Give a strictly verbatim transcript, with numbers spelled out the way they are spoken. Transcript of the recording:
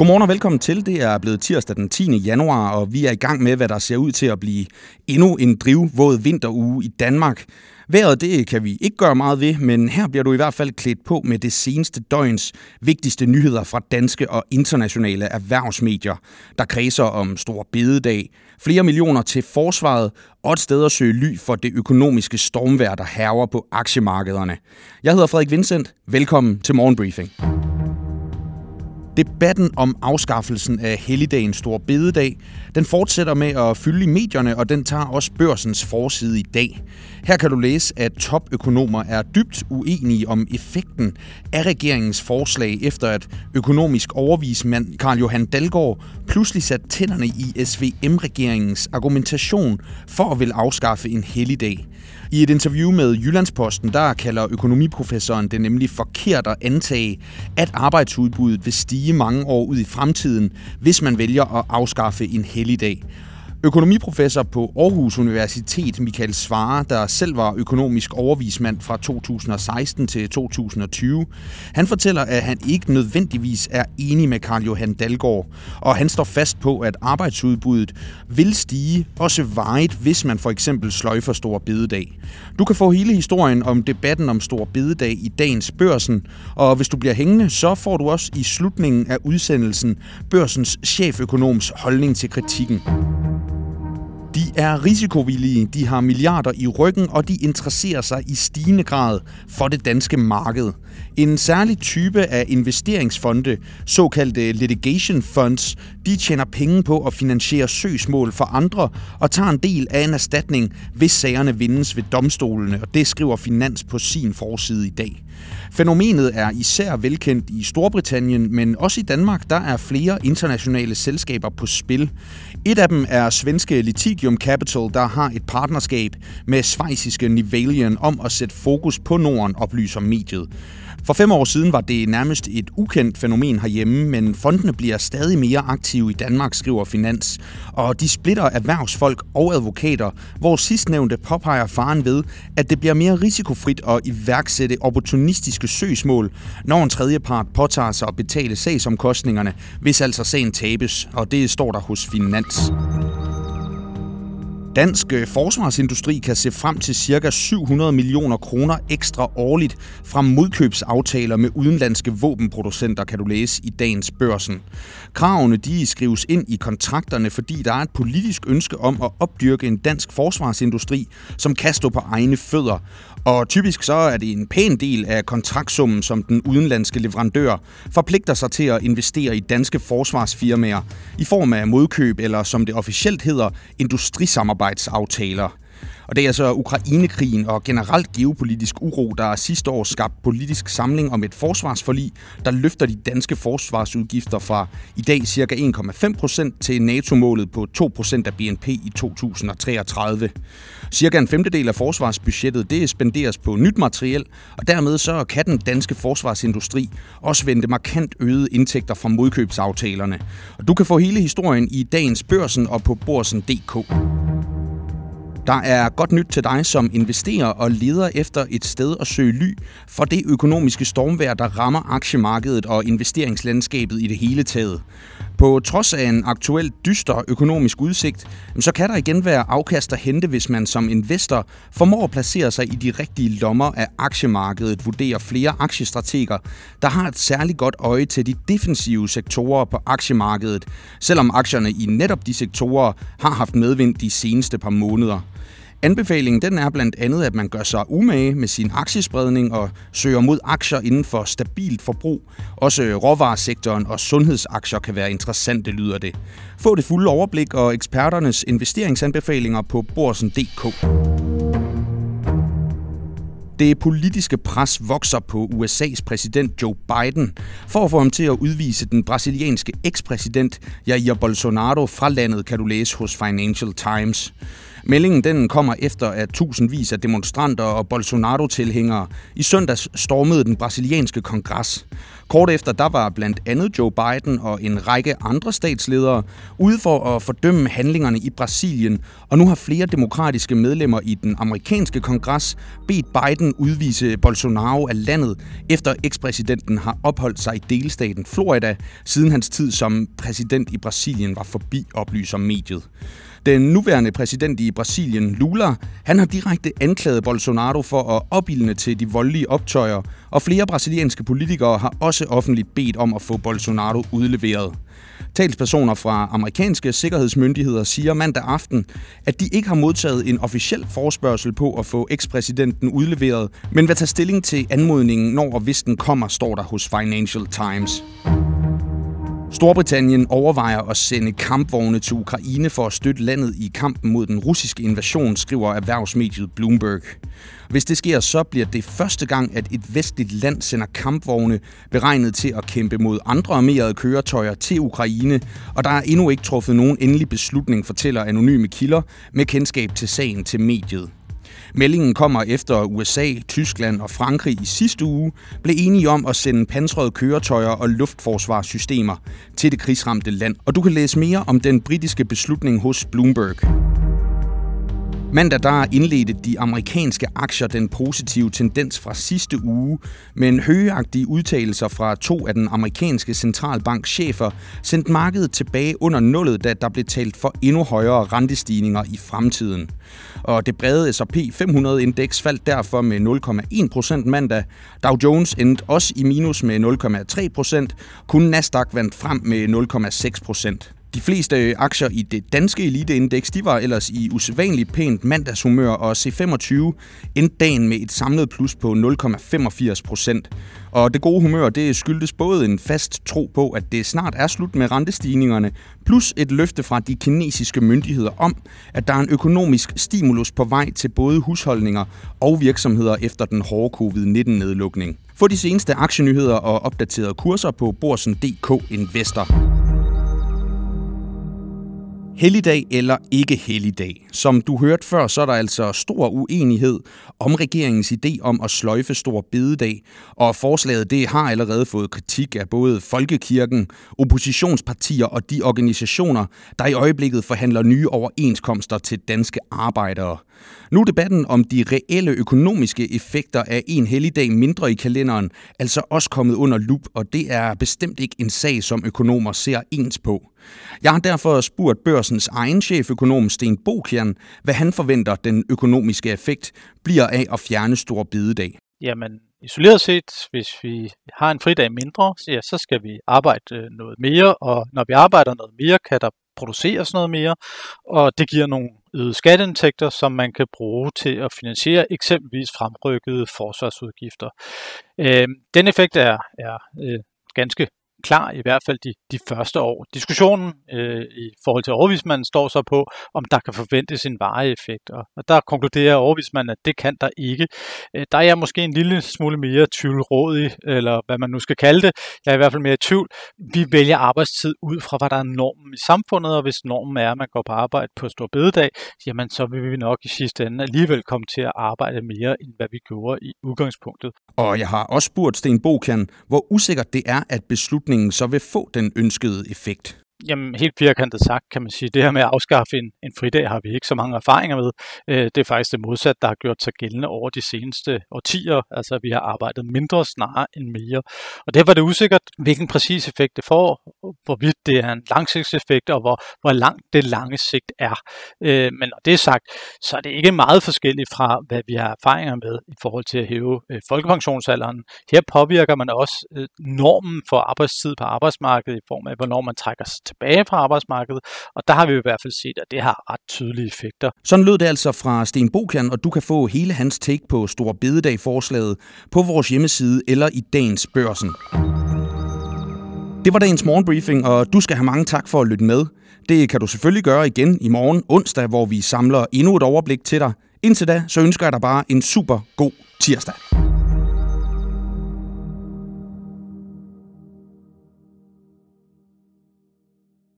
Godmorgen og velkommen til. Det er blevet tirsdag den tiende januar, og vi er i gang med, hvad der ser ud til at blive endnu en drivvåd vinteruge i Danmark. Vejret, det kan vi ikke gøre meget ved, men her bliver du i hvert fald klædt på med det seneste døgns vigtigste nyheder fra danske og internationale erhvervsmedier, der kredser om stor bededag, flere millioner til forsvaret og et sted at søge ly for det økonomiske stormvejr, der hærger på aktiemarkederne. Jeg hedder Frederik Vincent. Velkommen til Morgenbriefing. Debatten om afskaffelsen af helligdagen Store Bededag, den fortsætter med at fylde i medierne, og den tager også Børsens forside i dag. Her kan du læse, at topøkonomer er dybt uenige om effekten af regeringens forslag, efter at økonomisk overvismand Karl-Johan Dalgaard pludselig satte tænderne i S V M-regeringens argumentation for at ville afskaffe en helligdag. I et interview med Jyllandsposten, der kalder økonomiprofessoren det nemlig forkert at antage, at arbejdsudbuddet vil stige mange år ud i fremtiden, hvis man vælger at afskaffe en helligdag. Økonomiprofessor på Aarhus Universitet, Michael Svare, der selv var økonomisk overvismand fra to tusind og seksten til to tusind og tyve, han fortæller, at han ikke nødvendigvis er enig med Karl-Johan Dalgaard, og han står fast på, at arbejdsudbuddet vil stige, også varigt, hvis man for eksempel sløjfer Store Bededag. Du kan få hele historien om debatten om Store Bededag i dagens Børsen, og hvis du bliver hængende, så får du også i slutningen af udsendelsen Børsens cheføkonoms holdning til kritikken. De er risikovillige, de har milliarder i ryggen, og de interesserer sig i stigende grad for det danske marked. En særlig type af investeringsfonde, såkaldte litigation funds, de tjener penge på at finansiere søgsmål for andre og tager en del af en erstatning, hvis sagerne vindes ved domstolene, og det skriver Finans på sin forside i dag. Fænomenet er især velkendt i Storbritannien, men også i Danmark, der er flere internationale selskaber på spil. Et af dem er svenske Litigium Capital, der har et partnerskab med schweiziske Nivalien om at sætte fokus på Norden, oplyser mediet. For fem år siden var det nærmest et ukendt fænomen herhjemme, men fondene bliver stadig mere aktive i Danmark, skriver Finans. Og de splitter erhvervsfolk og advokater, hvor sidstnævnte påpeger faren ved, at det bliver mere risikofrit at iværksætte opportunistiske søgsmål, når en tredjepart påtager sig at betale sagsomkostningerne, hvis altså sagen tabes, og det står der hos Finans. Dansk forsvarsindustri kan se frem til ca. syv hundrede millioner kroner ekstra årligt fra modkøbsaftaler med udenlandske våbenproducenter, kan du læse i dagens Børsen. Kravene de skrives ind i kontrakterne, fordi der er et politisk ønske om at opdyrke en dansk forsvarsindustri, som kan stå på egne fødder. Og typisk så er det en pæn del af kontraktsummen, som den udenlandske leverandør forpligter sig til at investere i danske forsvarsfirmaer i form af modkøb eller, som det officielt hedder, industrisamarbejde. Arbejdsaftaler. Og det er altså Ukrainekrigen og generelt geopolitisk uro, der sidste år skabte politisk samling om et forsvarsforlig, der løfter de danske forsvarsudgifter fra i dag ca. en komma fem procent til NATO-målet på to procent af B N P i to tusind og treogtredive. Cirka en femtedel af forsvarsbudgettet det spenderes på nyt materiel, og dermed så kan den danske forsvarsindustri også vente markant øgede indtægter fra modkøbsaftalerne. Og du kan få hele historien i dagens Børsen og på Børsen punktum d k. Der er godt nyt til dig, som investerer og leder efter et sted at søge ly for det økonomiske stormvejr, der rammer aktiemarkedet og investeringslandskabet i det hele taget. På trods af en aktuelt dyster økonomisk udsigt, så kan der igen være afkast at hente, hvis man som investor formår at placere sig i de rigtige lommer af aktiemarkedet, vurderer flere aktiestrateger, der har et særligt godt øje til de defensive sektorer på aktiemarkedet, selvom aktierne i netop de sektorer har haft medvind de seneste par måneder. Anbefalingen den er blandt andet, at man gør sig umage med sin aktiespredning og søger mod aktier inden for stabilt forbrug. Også råvaresektoren og sundhedsaktier kan være interessante, lyder det. Få det fulde overblik og eksperternes investeringsanbefalinger på Børsen punktum d k. Det politiske pres vokser på U S A's præsident Joe Biden for at få ham til at udvise den brasilianske ekspræsident Jair Bolsonaro fra landet, kan du læse hos Financial Times. Meldingen den kommer efter, at tusindvis af demonstranter og Bolsonaro-tilhængere i søndags stormede den brasilianske kongres. Kort efter, der var blandt andet Joe Biden og en række andre statsledere ude for at fordømme handlingerne i Brasilien, og nu har flere demokratiske medlemmer i den amerikanske kongres bedt Biden udvise Bolsonaro af landet, efter ekspræsidenten har opholdt sig i delstaten Florida, siden hans tid som præsident i Brasilien var forbi, oplyser mediet. Den nuværende præsident i Brasilien, Lula, han har direkte anklaget Bolsonaro for at opildne til de voldelige optøjer, og flere brasilianske politikere har også offentligt bedt om at få Bolsonaro udleveret. Talspersoner fra amerikanske sikkerhedsmyndigheder siger mandag aften, at de ikke har modtaget en officiel forespørgsel på at få ekspræsidenten udleveret, men vil tage stilling til anmodningen, når og hvis den kommer, står der hos Financial Times. Storbritannien overvejer at sende kampvogne til Ukraine for at støtte landet i kampen mod den russiske invasion, skriver erhvervsmediet Bloomberg. Hvis det sker, så bliver det første gang, at et vestligt land sender kampvogne beregnet til at kæmpe mod andre armerede køretøjer til Ukraine, og der er endnu ikke truffet nogen endelig beslutning, fortæller anonyme kilder med kendskab til sagen til mediet. Meldingen kommer efter U S A, Tyskland og Frankrig i sidste uge blev enige om at sende pansrede køretøjer og luftforsvarssystemer til det krigsramte land. Og du kan læse mere om den britiske beslutning hos Bloomberg. Mandag der indledte de amerikanske aktier den positive tendens fra sidste uge, men højagtige udtalelser fra to af den amerikanske centralbankchefer sendte markedet tilbage under nullet, da der blev talt for endnu højere rentestigninger i fremtiden. Og det brede S og P fem hundrede indeks faldt derfor med nul komma en procent mandag. Dow Jones endte også i minus med nul komma tre procent. Kun Nasdaq vandt frem med nul komma seks procent. De fleste aktier i det danske eliteindeks, de var ellers i usædvanligt pænt mandagshumør, og C femogtyve endte dagen med et samlet plus på nul komma femogfirs procent. Og det gode humør, det skyldtes både en fast tro på, at det snart er slut med rentestigningerne, plus et løfte fra de kinesiske myndigheder om, at der er en økonomisk stimulus på vej til både husholdninger og virksomheder efter den hårde covid nitten nedlukning. Få de seneste aktienyheder og opdaterede kurser på borsen punktum d k Invester. Helligdag eller ikke helligdag. Som du hørte før, så er der altså stor uenighed om regeringens idé om at sløjfe store bededag, og forslaget det har allerede fået kritik af både Folkekirken, oppositionspartier og de organisationer, der i øjeblikket forhandler nye overenskomster til danske arbejdere. Nu er debatten om de reelle økonomiske effekter af en helligdag mindre i kalenderen altså også kommet under lup, og det er bestemt ikke en sag, som økonomer ser ens på. Jeg har derfor spurgt Børsens egen cheføkonom Sten Bokjern, hvad han forventer den økonomiske effekt bliver af at fjerne store bededag. Jamen isoleret set, hvis vi har en fridag mindre, ja, så skal vi arbejde noget mere, og når vi arbejder noget mere, kan der produceres noget mere, og det giver nogle øgede skatteindtægter, som man kan bruge til at finansiere eksempelvis fremrykkede forsvarsudgifter. Øh, den effekt er, er øh, ganske klar, i hvert fald de, de første år. Diskussionen øh, i forhold til overvismanden står så på, om der kan forventes en varig effekt, og, og der konkluderer overvismanden, at det kan der ikke. Øh, der er jeg måske en lille smule mere tvivlrådig, eller hvad man nu skal kalde det. Jeg er i hvert fald mere i tvivl. Vi vælger arbejdstid ud fra, hvad der er normen i samfundet, og hvis normen er, at man går på arbejde på stor bededag, jamen så vil vi nok i sidste ende alligevel komme til at arbejde mere, end hvad vi gjorde i udgangspunktet. Og jeg har også spurgt Sten Bokjern, hvor usikkert det er, at beslutningen så vil få den ønskede effekt? Jamen helt firkantet sagt, kan man sige, det her med at afskaffe en, en fridag har vi ikke så mange erfaringer med. Det er faktisk det modsatte, der har gjort sig gældende over de seneste årtier. Altså vi har arbejdet mindre snarere end mere. Og derfor er det usikkert, hvilken præcis effekt det får, hvorvidt det er en langsigtseffekt, og hvor, hvor langt det lange sigt er. Men når det er sagt, så er det ikke meget forskelligt fra, hvad vi har erfaringer med i forhold til at hæve folkepensionsalderen. Her påvirker man også normen for arbejdstid på arbejdsmarkedet i form af, hvornår man trækker sig tilbage fra arbejdsmarkedet, og der har vi i hvert fald set, at det har ret tydelige effekter. Sådan lød det altså fra Sten Bokjern, og du kan få hele hans take på store bededag-forslaget på vores hjemmeside eller i dagens Børsen. Det var dagens morgenbriefing, og du skal have mange tak for at lytte med. Det kan du selvfølgelig gøre igen i morgen onsdag, hvor vi samler endnu et overblik til dig. Indtil da, så ønsker jeg dig bare en super god tirsdag.